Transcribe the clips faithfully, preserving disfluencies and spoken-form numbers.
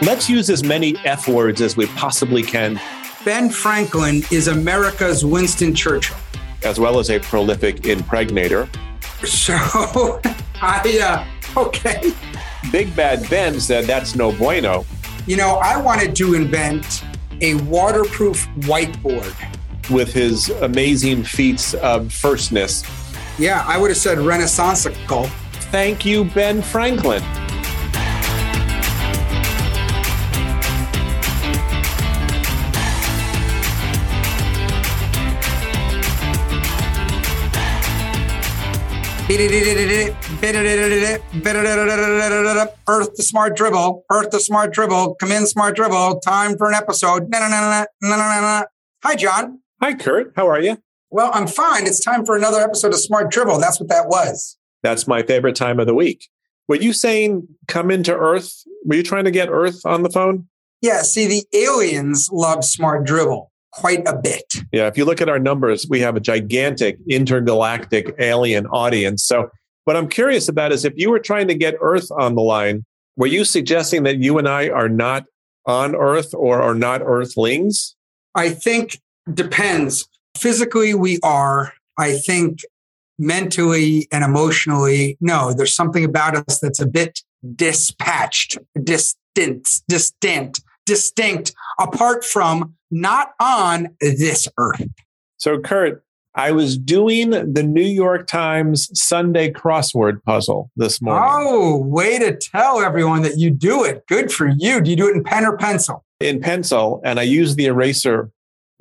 Let's use as many F words as we possibly can. Ben Franklin is America's Winston Churchill. As well as a prolific impregnator. So, I, uh, okay. Big Bad Ben said that's no bueno. You know, I wanted to invent a waterproof whiteboard. With his amazing feats of firstness. Yeah, I would have said Renaissance-ical. Thank you, Ben Franklin. Earth the Smart Dribble, Earth the Smart Dribble, come in Smart Dribble, time for an episode. Hi, John. Hi, Kurt. How are you? Well, I'm fine. It's time for another episode of Smart Dribble. That's what that was. That's my favorite time of the week. Were you saying come into Earth? Were you trying to get Earth on the phone? Yeah, see, the aliens love Smart Dribble. Quite a bit. Yeah, if you look at our numbers, we have a gigantic intergalactic alien audience. So what I'm curious about is if you were trying to get Earth on the line, were you suggesting that you and I are not on Earth or are not Earthlings? I think depends. Physically, we are. I think mentally and emotionally, no, there's something about us that's a bit dispatched, distant, distant, distinct, apart from not on this earth. So, Kurt, I was doing the New York Times Sunday crossword puzzle this morning. Oh, way to tell everyone that you do it. Good for you. Do you do it in pen or pencil? In pencil, and I use the eraser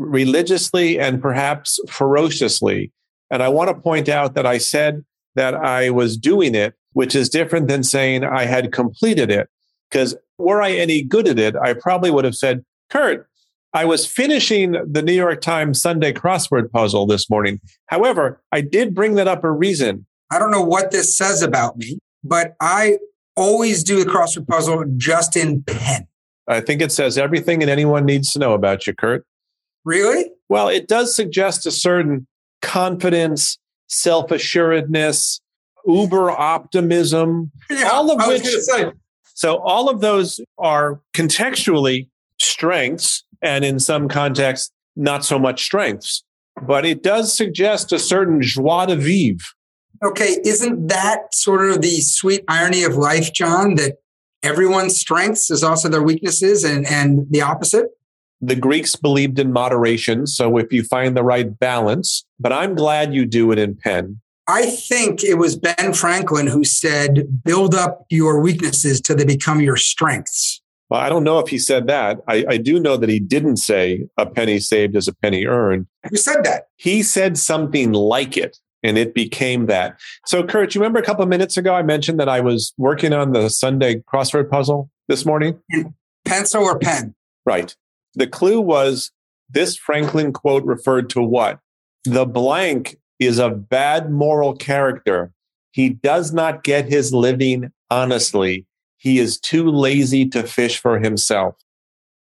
religiously and perhaps ferociously. And I want to point out that I said that I was doing it, which is different than saying I had completed it. Because were I any good at it, I probably would have said, Kurt, I was finishing the New York Times Sunday crossword puzzle this morning. However, I did bring that up a reason. I don't know what this says about me, but I always do the crossword puzzle just in pen. I think it says everything and anyone needs to know about you, Kurt. Really? Well, it does suggest a certain confidence, self-assuredness, uber optimism, yeah, all of I which... Was gonna say. So all of those are contextually strengths, and in some contexts, not so much strengths. But it does suggest a certain joie de vivre. Okay, isn't that sort of the sweet irony of life, John, that everyone's strengths is also their weaknesses and, and the opposite? The Greeks believed in moderation, so if you find the right balance, but I'm glad you do it in pen. I think it was Ben Franklin who said, build up your weaknesses till they become your strengths. Well, I don't know if he said that. I, I do know that he didn't say a penny saved is a penny earned. Who said that? He said something like it, and it became that. So, Kurt, you remember a couple of minutes ago I mentioned that I was working on the Sunday crossword puzzle this morning? Pencil or pen? Right. The clue was this Franklin quote referred to what? The blank is of bad moral character. He does not get his living honestly. He is too lazy to fish for himself.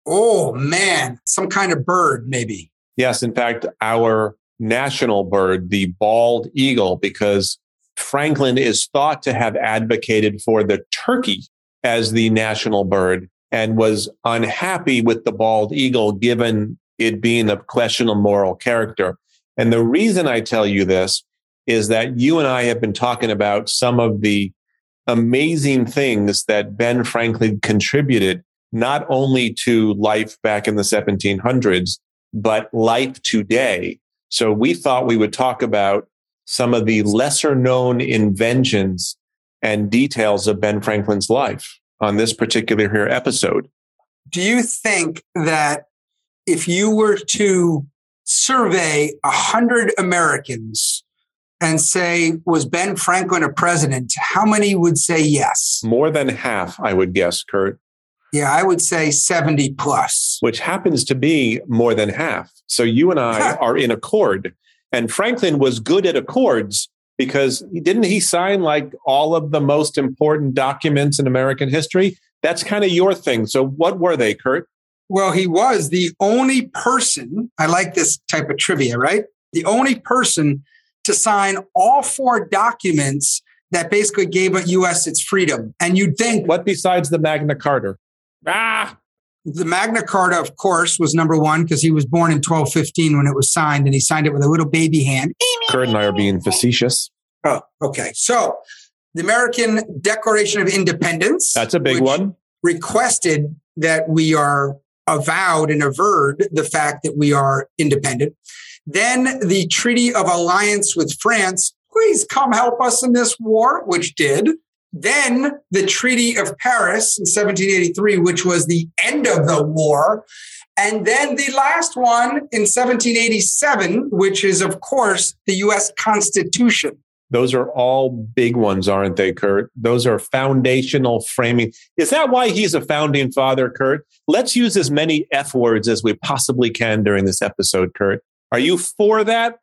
Oh, man. Some kind of bird, maybe. Yes. In fact, our national bird, the bald eagle, because Franklin is thought to have advocated for the turkey as the national bird and was unhappy with the bald eagle, given it being of questionable moral character. And the reason I tell you this is that you and I have been talking about some of the amazing things that Ben Franklin contributed, not only to life back in the seventeen hundreds, but life today. So we thought we would talk about some of the lesser known inventions and details of Ben Franklin's life on this particular here episode. Do you think that if you were to survey one hundred Americans and say, was Ben Franklin a president? How many would say yes? More than half, I would guess, Kurt. Yeah, I would say seventy plus. Which happens to be more than half. So you and I are in accord. And Franklin was good at accords because didn't he sign like all of the most important documents in American history? That's kind of your thing. So what were they, Kurt? Well, he was the only person, I like this type of trivia, right? The only person to sign all four documents that basically gave the U S its freedom. And you'd think... What besides the Magna Carta? Ah! The Magna Carta, of course, was number one because he was born in twelve fifteen when it was signed, and he signed it with a little baby hand. Kurt and I are being facetious. Oh, okay. So the American Declaration of Independence... That's a big one. ...requested that we are avowed and averred the fact that we are independent. Then the Treaty of Alliance with France... Please come help us in this war, which did. Then the Treaty of Paris in seventeen eighty-three, which was the end of the war. And then the last one in seventeen eighty-seven, which is, of course, the U S Constitution. Those are all big ones, aren't they, Kurt? Those are foundational framing. Is that why he's a founding father, Kurt? Let's use as many F words as we possibly can during this episode, Kurt. Are you for that?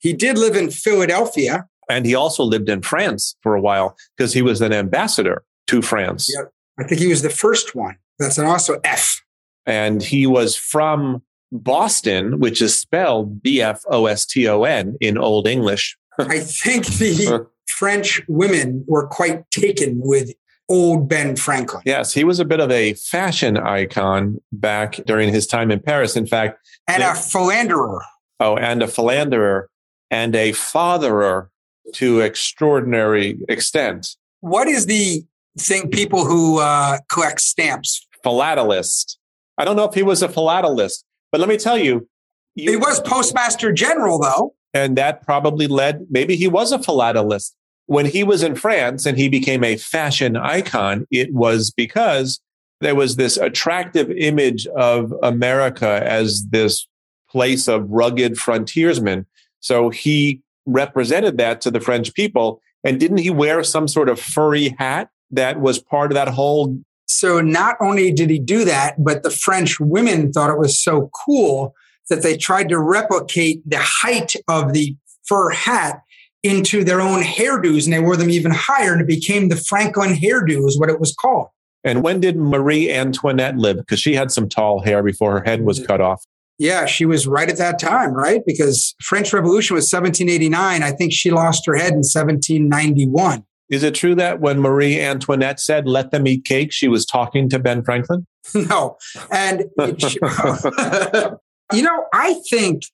He did live in Philadelphia. And he also lived in France for a while because he was an ambassador to France. Yeah, I think he was the first one. That's an also F. And he was from Boston, which is spelled B F O S T O N in Old English. I think the French women were quite taken with old Ben Franklin. Yes, he was a bit of a fashion icon back during his time in Paris, in fact. And they- a philanderer. Oh, and a philanderer. And a fatherer to extraordinary extent. What is the thing people who uh, collect stamps? Philatelist. I don't know if he was a philatelist, but let me tell you. you he was postmaster general, though. And that probably led, maybe he was a philatelist. When he was in France and he became a fashion icon, it was because there was this attractive image of America as this place of rugged frontiersmen. So he represented that to the French people. And didn't he wear some sort of furry hat that was part of that whole? So not only did he do that, but the French women thought it was so cool that they tried to replicate the height of the fur hat into their own hairdos. And they wore them even higher, and it became the Franklin hairdo is what it was called. And when did Marie Antoinette live? Because she had some tall hair before her head was cut off. Yeah, she was right at that time, right? Because French Revolution was seventeen eighty-nine. I think she lost her head in seventeen ninety-one. Is it true that when Marie Antoinette said, "Let them eat cake," she was talking to Ben Franklin? No. And, it, you know, I think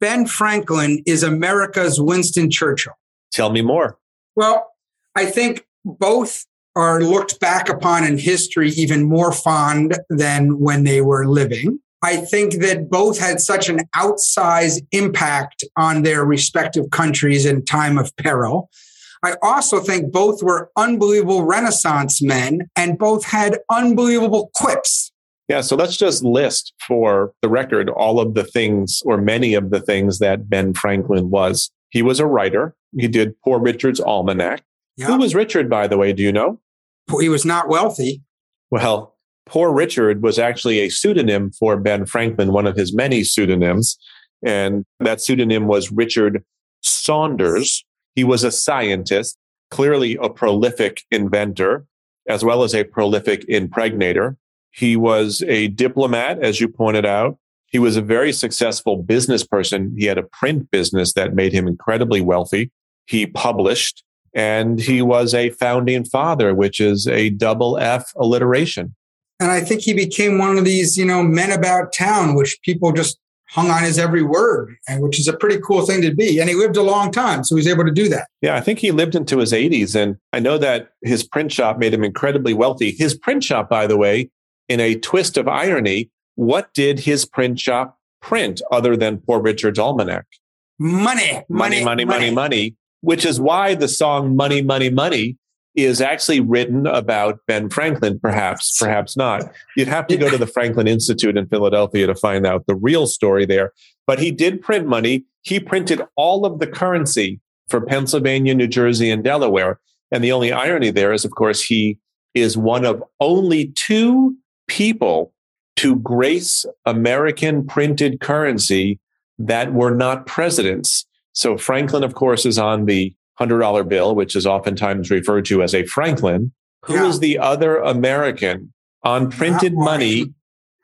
Ben Franklin is America's Winston Churchill. Tell me more. Well, I think both are looked back upon in history even more fond than when they were living. I think that both had such an outsized impact on their respective countries in time of peril. I also think both were unbelievable Renaissance men, and both had unbelievable quips. Yeah, so let's just list for the record all of the things, or many of the things, that Ben Franklin was. He was a writer. He did Poor Richard's Almanac. Yeah. Who was Richard, by the way? Do you know? He was not wealthy. Well, Poor Richard was actually a pseudonym for Ben Franklin, one of his many pseudonyms. And that pseudonym was Richard Saunders. He was a scientist, clearly a prolific inventor, as well as a prolific impregnator. He was a diplomat, as you pointed out. He was a very successful business person. He had a print business that made him incredibly wealthy. He published, and he was a founding father, which is a double F alliteration. And I think he became one of these, you know, men about town, which people just hung on his every word, and which is a pretty cool thing to be. And he lived a long time, so he was able to do that. Yeah, I think he lived into his eighties. And I know that his print shop made him incredibly wealthy. His print shop, by the way, in a twist of irony, what did his print shop print other than Poor Richard's Almanac? Money, money, money, money, money, money, which is why the song Money, Money, Money is actually written about Ben Franklin, perhaps, perhaps not. You'd have to go to the Franklin Institute in Philadelphia to find out the real story there. But he did print money. He printed all of the currency for Pennsylvania, New Jersey, and Delaware. And the only irony there is, of course, he is one of only two people to grace American printed currency that were not presidents. So Franklin, of course, is on the one hundred dollar bill, which is oftentimes referred to as a Franklin. Who yeah. is the other American on printed money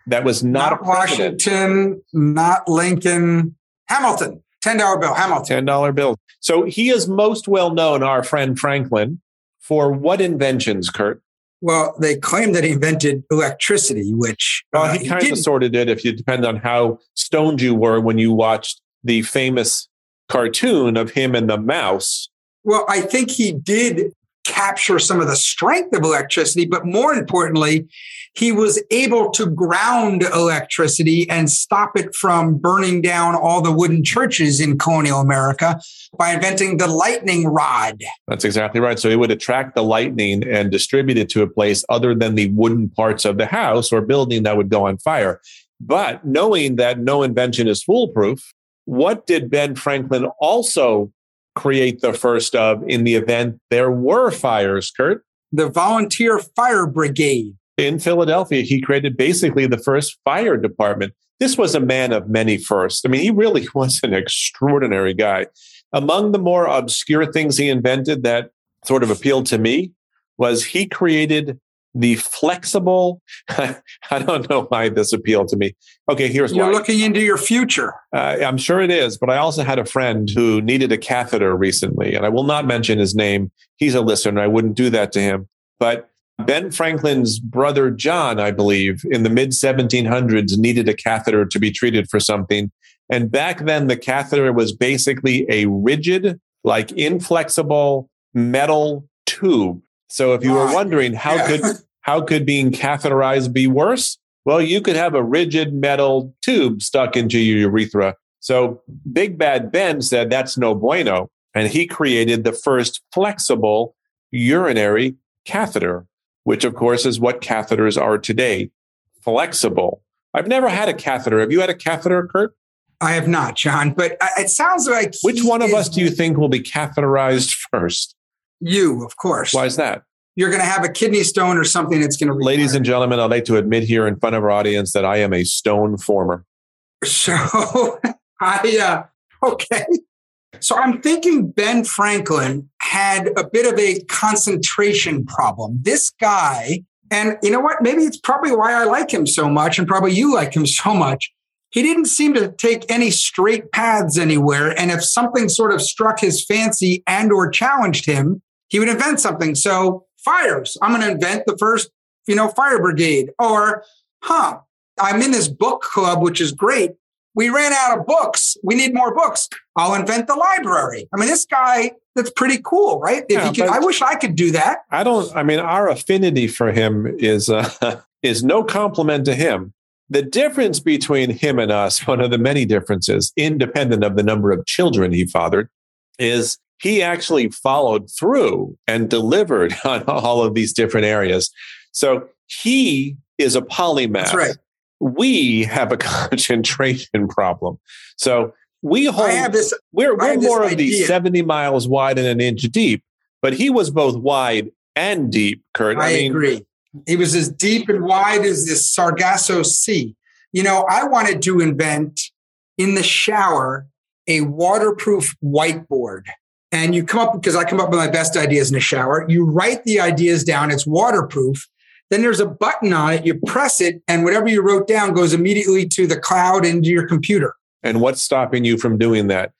that was not, not a president? Washington, not Lincoln, Hamilton. ten dollar bill, Hamilton. ten dollar bill. So he is most well known, our friend Franklin, for what inventions, Kurt? Well, they claim that he invented electricity, which... Well, uh, he, he kind didn't. of sort of did, if you depend on how stoned you were when you watched the famous cartoon of him and the mouse. Well, I think he did capture some of the strength of electricity, but more importantly, he was able to ground electricity and stop it from burning down all the wooden churches in colonial America by inventing the lightning rod. That's exactly right. So he would attract the lightning and distribute it to a place other than the wooden parts of the house or building that would go on fire. But knowing that no invention is foolproof, what did Ben Franklin also create the first of in the event there were fires, Kurt? The Volunteer Fire Brigade. In Philadelphia, he created basically the first fire department. This was a man of many firsts. I mean, he really was an extraordinary guy. Among the more obscure things he invented that sort of appealed to me was he created the flexible... I don't know why this appealed to me. Okay, here's You're why. You're looking into your future. Uh, I'm sure it is, but I also had a friend who needed a catheter recently, and I will not mention his name. He's a listener. I wouldn't do that to him. But Ben Franklin's brother, John, I believe, in the mid seventeen hundreds needed a catheter to be treated for something. And back then, the catheter was basically a rigid, like inflexible metal tube. So if you were wondering how yeah. could how could being catheterized be worse? Well, you could have a rigid metal tube stuck into your urethra. So Big Bad Ben said, that's no bueno. And he created the first flexible urinary catheter, which, of course, is what catheters are today, flexible. I've never had a catheter. Have you had a catheter, Kurt? I have not, John, but it sounds like... Which one of us do you think will be catheterized first? You, of course. Why is that? You're going to have a kidney stone or something that's going to... Ladies require. and gentlemen, I'd like to admit here in front of our audience that I am a stone former. So, I... Uh, okay. So I'm thinking Ben Franklin had a bit of a concentration problem. This guy, and you know what? Maybe it's probably why I like him so much, and probably you like him so much. He didn't seem to take any straight paths anywhere. And if something sort of struck his fancy and or challenged him, he would invent something. So fires, I'm going to invent the first, you know, fire brigade. Or, huh, I'm in this book club, which is great. We ran out of books. We need more books. I'll invent the library. I mean, this guy, that's pretty cool, right? If yeah, he could, I wish I could do that. I don't, I mean, our affinity for him is uh, is no compliment to him. The difference between him and us, one of the many differences, independent of the number of children he fathered, is he actually followed through and delivered on all of these different areas. So he is a polymath. That's right. We have a concentration problem. So we hold, this, we're, we're more of the seventy miles wide and an inch deep, but he was both wide and deep, Kurt. I, I mean, agree. He was as deep and wide as this Sargasso Sea. You know, I wanted to invent in the shower a waterproof whiteboard. And you come up, because I come up with my best ideas in the shower. You write the ideas down. It's waterproof. Then there's a button on it. You press it, and whatever you wrote down goes immediately to the cloud and to your computer. And what's stopping you from doing that?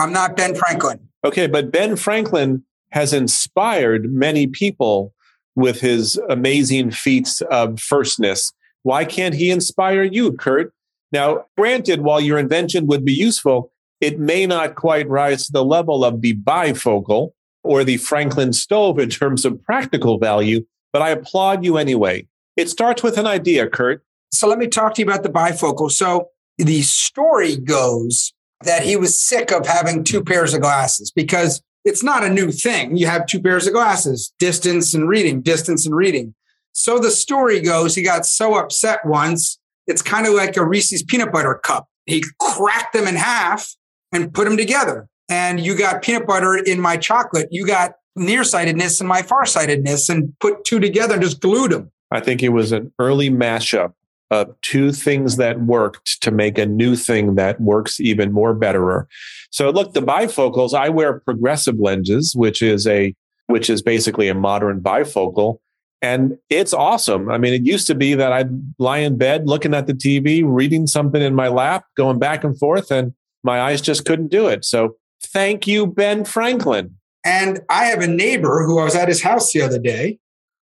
I'm not Ben Franklin. Okay, but Ben Franklin has inspired many people with his amazing feats of firstness. Why can't he inspire you, Kurt? Now, granted, while your invention would be useful, it may not quite rise to the level of the bifocal or the Franklin stove in terms of practical value, but I applaud you anyway. It starts with an idea, Kurt. So let me talk to you about the bifocal. So the story goes that he was sick of having two pairs of glasses because it's not a new thing. You have two pairs of glasses, distance and reading, distance and reading. So the story goes, he got so upset once, it's kind of like a Reese's peanut butter cup. He cracked them in half and put them together. And you got peanut butter in my chocolate. You got nearsightedness and my farsightedness, and put two together and just glued them. I think it was an early mashup of two things that worked to make a new thing that works even more betterer. So look, the bifocals, I wear progressive lenses, which is a which is basically a modern bifocal. And it's awesome. I mean, it used to be that I'd lie in bed looking at the T V, reading something in my lap, going back and forth. And my eyes just couldn't do it. So thank you, Ben Franklin. And I have a neighbor who I was at his house the other day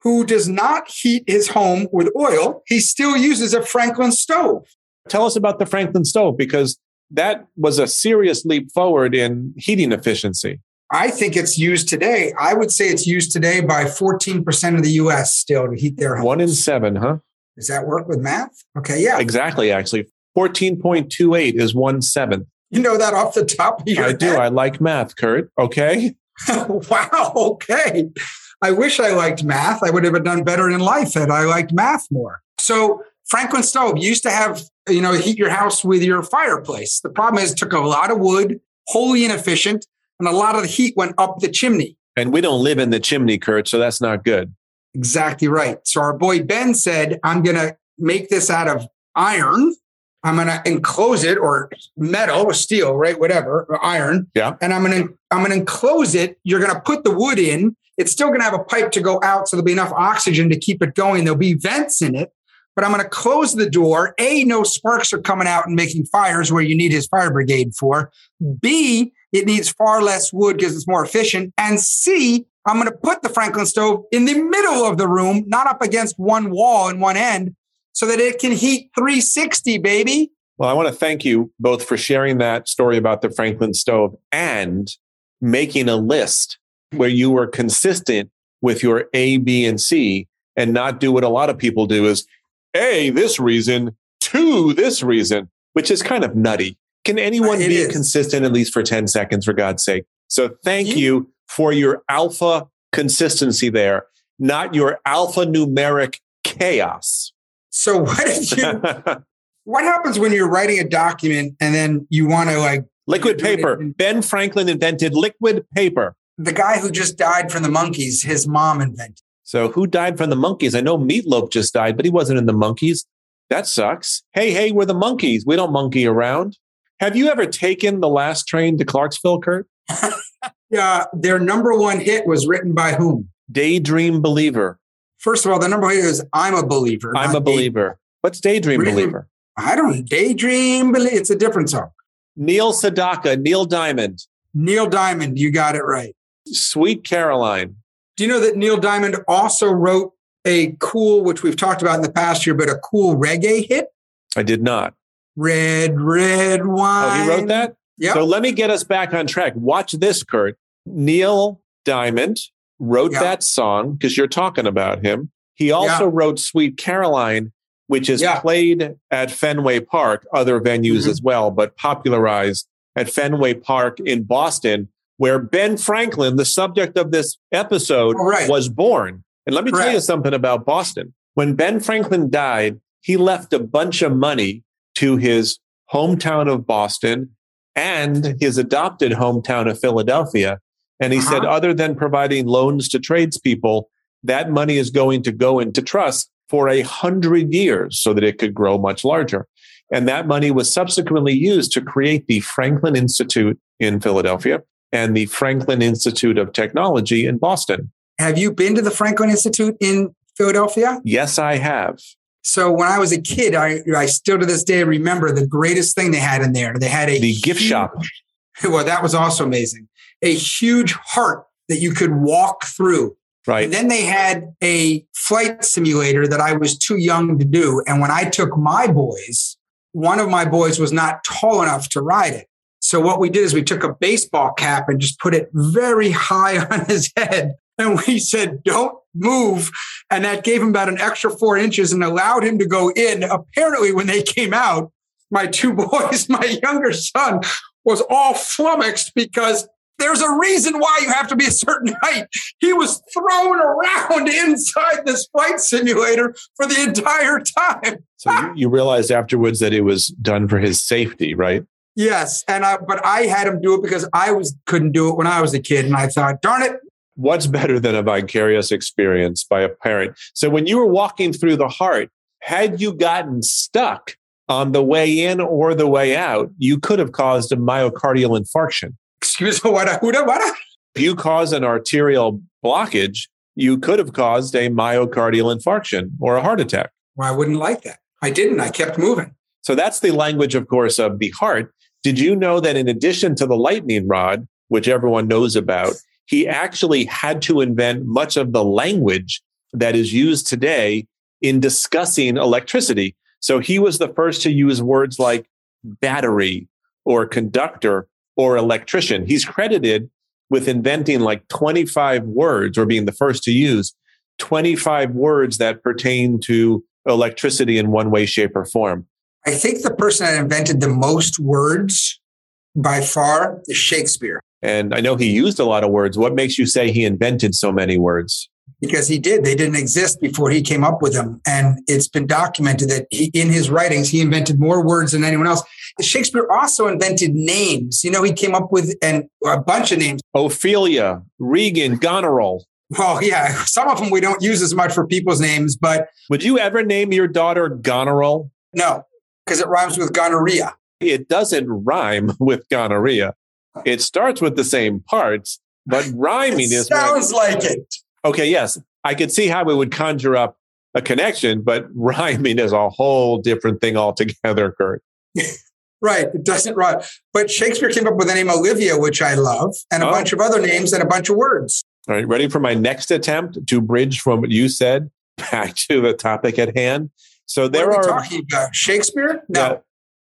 who does not heat his home with oil. He still uses a Franklin stove. Tell us about the Franklin stove, because that was a serious leap forward in heating efficiency. I think it's used today. I would say it's used today by fourteen percent of the U S still to heat their homes. One in seven, huh? Does that work with math? Okay, yeah. Exactly, actually. fourteen point two eight is one seventh. You know that off the top of your I head? I do. I like math, Kurt. Okay. Wow, okay. I wish I liked math. I would have done better in life had I liked math more. So Franklin stove used to have, you know, heat your house with your fireplace. The problem is it took a lot of wood, wholly inefficient, and a lot of the heat went up the chimney. And we don't live in the chimney, Kurt, so that's not good. Exactly right. So our boy Ben said, I'm going to make this out of iron. I'm going to enclose it, or metal or steel, right? Whatever, or iron. Yeah. And I'm going to I'm going to enclose it. You're going to put the wood in. It's still going to have a pipe to go out, so there'll be enough oxygen to keep it going. There'll be vents in it. But I'm going to close the door. A, no sparks are coming out and making fires where you need his fire brigade for. B, it needs far less wood because it's more efficient. And C, I'm going to put the Franklin stove in the middle of the room, not up against one wall and one end, so that it can heat three sixty, baby. Well, I want to thank you both for sharing that story about the Franklin stove and making a list where you were consistent with your A, B, and C, and not do what a lot of people do is, A, this reason, two, this reason, which is kind of nutty. Can anyone it be is. consistent at least for ten seconds, for God's sake? So thank you, you for your alpha consistency there, not your alphanumeric chaos. So what if you, what happens when you're writing a document and then you want to like... Liquid paper. In, Ben Franklin invented liquid paper. The guy who just died from the monkeys, his mom invented. So who died from the monkeys? I know Meatloaf just died, but he wasn't in the monkeys. That sucks. Hey, hey, we're the monkeys. We don't monkey around. Have you ever taken the last train to Clarksville, Kurt? Yeah, their number one hit was written by whom? Daydream Believer. First of all, the number one hit is I'm a Believer. I'm a Believer. Daydream. What's Daydream really? Believer? I don't Daydream Believer. It's a different song. Neil Sedaka, Neil Diamond. Neil Diamond, you got it right. Sweet Caroline. Do you know that Neil Diamond also wrote a cool, which we've talked about in the past year, but a cool reggae hit? I did not. Red, red wine. Oh, he wrote that? Yeah. So let me get us back on track. Watch this, Kurt. Neil Diamond wrote yep. that song because you're talking about him. He also yep. wrote Sweet Caroline, which is yep. played at Fenway Park, other venues mm-hmm. as well, but popularized at Fenway Park in Boston, where Ben Franklin, the subject of this episode, oh, right. was born. And let me Correct. tell you something about Boston. When Ben Franklin died, he left a bunch of money to his hometown of Boston and his adopted hometown of Philadelphia. And he uh-huh. said, other than providing loans to tradespeople, that money is going to go into trust for a hundred years so that it could grow much larger. And that money was subsequently used to create the Franklin Institute in Philadelphia and the Franklin Institute of Technology in Boston. Have you been to the Franklin Institute in Philadelphia? Yes, I have. So when I was a kid, I, I still to this day remember the greatest thing they had in there. They had a the gift huge, shop. Well, that was also amazing. A huge heart that you could walk through. Right. And then they had a flight simulator that I was too young to do. And when I took my boys, one of my boys was not tall enough to ride it. So what we did is we took a baseball cap and just put it very high on his head. And we said, don't move. And that gave him about an extra four inches and allowed him to go in. Apparently, when they came out, my two boys, my younger son, was all flummoxed because there's a reason why you have to be a certain height. He was thrown around inside this flight simulator for the entire time. So you, you realized afterwards that it was done for his safety, right? Yes. and I, But I had him do it because I was couldn't do it when I was a kid. And I thought, darn it. What's better than a vicarious experience by a parent? So when you were walking through the heart, had you gotten stuck on the way in or the way out, you could have caused a myocardial infarction. Excuse me, what? If you cause an arterial blockage, you could have caused a myocardial infarction or a heart attack. Well, I wouldn't like that. I didn't. I kept moving. So that's the language, of course, of the heart. Did you know that in addition to the lightning rod, which everyone knows about, he actually had to invent much of the language that is used today in discussing electricity? So he was the first to use words like battery or conductor or electrician. He's credited with inventing like twenty-five words, or being the first to use twenty-five words that pertain to electricity in one way, shape, or form. I think the person that invented the most words by far is Shakespeare. And I know he used a lot of words. What makes you say he invented so many words? Because he did. They didn't exist before he came up with them. And it's been documented that he, in his writings, he invented more words than anyone else. Shakespeare also invented names. You know, he came up with an, a bunch of names. Ophelia, Regan, Goneril. Well, yeah, some of them we don't use as much for people's names, but... Would you ever name your daughter Goneril? No, because it rhymes with gonorrhea. It doesn't rhyme with gonorrhea. It starts with the same parts, but rhyming is... Sounds like, like it. Okay, yes. I could see how we would conjure up a connection, but rhyming is a whole different thing altogether, Kurt. Right. It doesn't rhyme. But Shakespeare came up with the name Olivia, which I love, and a oh. bunch of other names and a bunch of words. All right. Ready for my next attempt to bridge from what you said back to the topic at hand? So there what are, are we talking about? Shakespeare? No.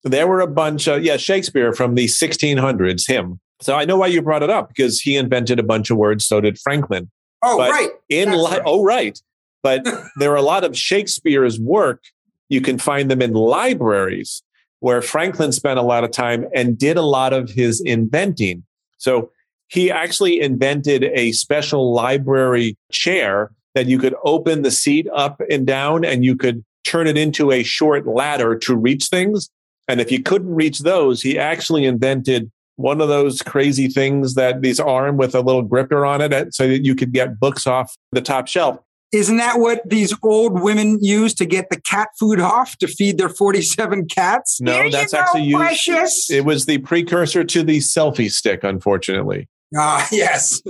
Yeah, there were a bunch of, yeah, Shakespeare from the sixteen hundreds, him. So I know why you brought it up, because he invented a bunch of words. So did Franklin. Oh, but right. In li- right. Oh, right. But there are a lot of Shakespeare's work. You can find them in libraries where Franklin spent a lot of time and did a lot of his inventing. So he actually invented a special library chair that you could open the seat up and down, and you could turn it into a short ladder to reach things. And if you couldn't reach those, he actually invented one of those crazy things that these arm with a little gripper on it so that you could get books off the top shelf. Isn't that what these old women use to get the cat food off to feed their forty-seven cats? No, Here that's you actually go, used. Precious. It was the precursor to the selfie stick, unfortunately. Ah, yes.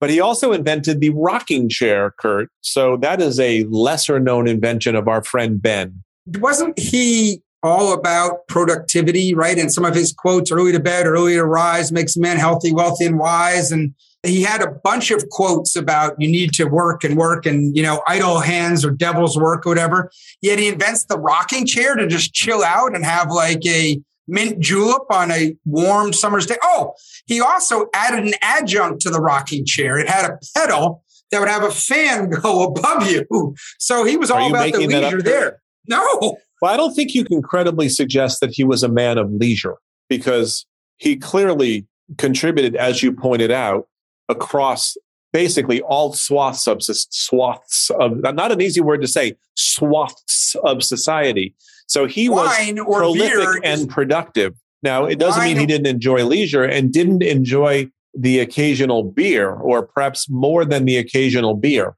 But he also invented the rocking chair, Kurt. So that is a lesser known invention of our friend Ben. Wasn't he all about productivity, right? And some of his quotes, early to bed, early to rise, makes men healthy, wealthy, and wise. And he had a bunch of quotes about you need to work and work and, you know, idle hands or devil's work or whatever. Yet he invents the rocking chair to just chill out and have like a mint julep on a warm summer's day. Oh, he also added an adjunct to the rocking chair. It had a pedal that would have a fan go above you. So he was all about the leisure there. No. Well, I don't think you can credibly suggest that he was a man of leisure, because he clearly contributed, as you pointed out, across basically all swaths of, swaths of, not an easy word to say, swaths of society. So he wine was prolific and is, productive. Now, it doesn't mean he didn't enjoy leisure and didn't enjoy the occasional beer, or perhaps more than the occasional beer.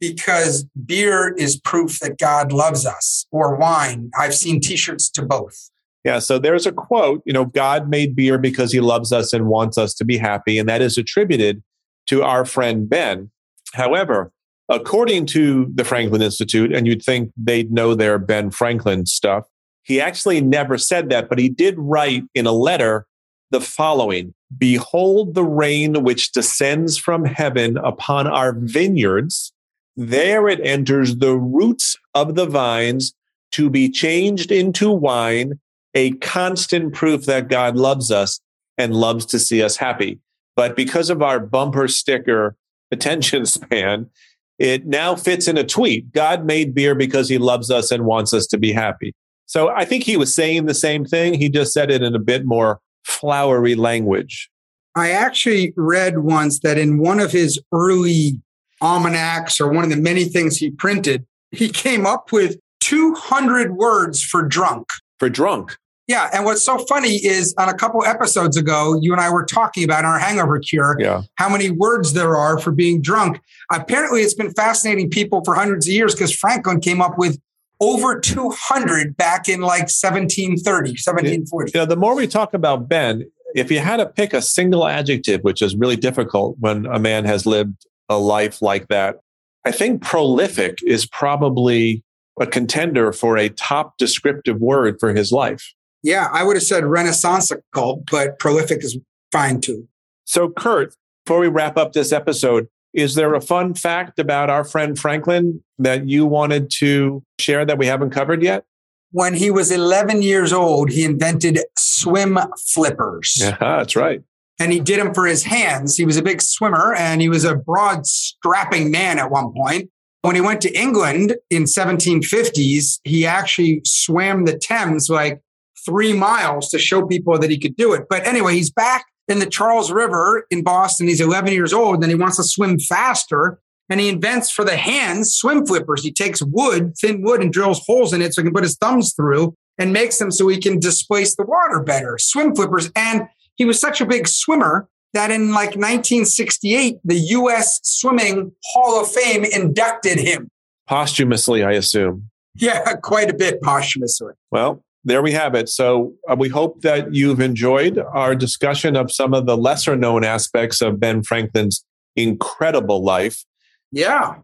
Because beer is proof that God loves us, or wine. I've seen T-shirts to both. Yeah, so there's a quote, you know, God made beer because he loves us and wants us to be happy. And that is attributed to our friend Ben. However, according to the Franklin Institute, and you'd think they'd know their Ben Franklin stuff, he actually never said that, but he did write in a letter the following: "Behold the rain which descends from heaven upon our vineyards. There it enters the roots of the vines to be changed into wine, a constant proof that God loves us and loves to see us happy." But because of our bumper sticker attention span, it now fits in a tweet. God made beer because he loves us and wants us to be happy. So I think he was saying the same thing. He just said it in a bit more flowery language. I actually read once that in one of his early almanacs, or one of the many things he printed, he came up with two hundred words for drunk. For drunk? Yeah. And what's so funny is, on a couple episodes ago, you and I were talking about our hangover cure, yeah. how many words there are for being drunk. Apparently, it's been fascinating people for hundreds of years, because Franklin came up with over two hundred back in like seventeen thirty, seventeen forty. You know, the more we talk about Ben, if you had to pick a single adjective, which is really difficult when a man has lived a life like that, I think prolific is probably a contender for a top descriptive word for his life. Yeah, I would have said renaissanceical, but prolific is fine too. So, Kurt, before we wrap up this episode, is there a fun fact about our friend Franklin that you wanted to share that we haven't covered yet? When he was eleven years old, he invented swim flippers. Yeah, that's right. And he did them for his hands. He was a big swimmer and he was a broad, strapping man at one point. When he went to England in seventeen fifties, he actually swam the Thames like three miles to show people that he could do it. But anyway, he's back in the Charles River in Boston. He's eleven years old and he wants to swim faster. And he invents for the hands swim flippers. He takes wood, thin wood, and drills holes in it so he can put his thumbs through and makes them so he can displace the water better. Swim flippers. And he was such a big swimmer that in like nineteen sixty-eight, the U S Swimming Hall of Fame inducted him. Posthumously, I assume. Yeah, quite a bit posthumously. Well, there we have it. So uh, we hope that you've enjoyed our discussion of some of the lesser known aspects of Ben Franklin's incredible life. Yeah.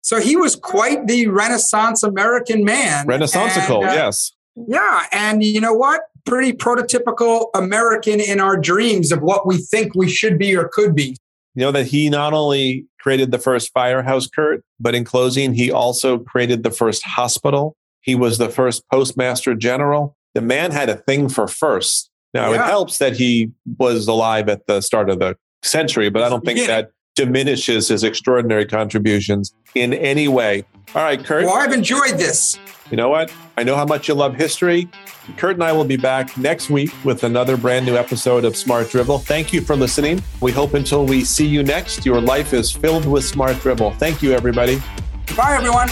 So he was quite the Renaissance American man. Renaissanceical, and, uh, yes. Yeah. And you know what? Pretty prototypical American in our dreams of what we think we should be or could be. You know that he not only created the first firehouse, Kurt, but in closing, he also created the first hospital. He was the first postmaster general. The man had a thing for firsts. Now, yeah. It helps that he was alive at the start of the century, but I don't think that diminishes his extraordinary contributions in any way. All right, Kurt. Well, I've enjoyed this. You know what? I know how much you love history. Kurt and I will be back next week with another brand new episode of Smart Dribble. Thank you for listening. We hope until we see you next, your life is filled with Smart Dribble. Thank you, everybody. Bye, everyone.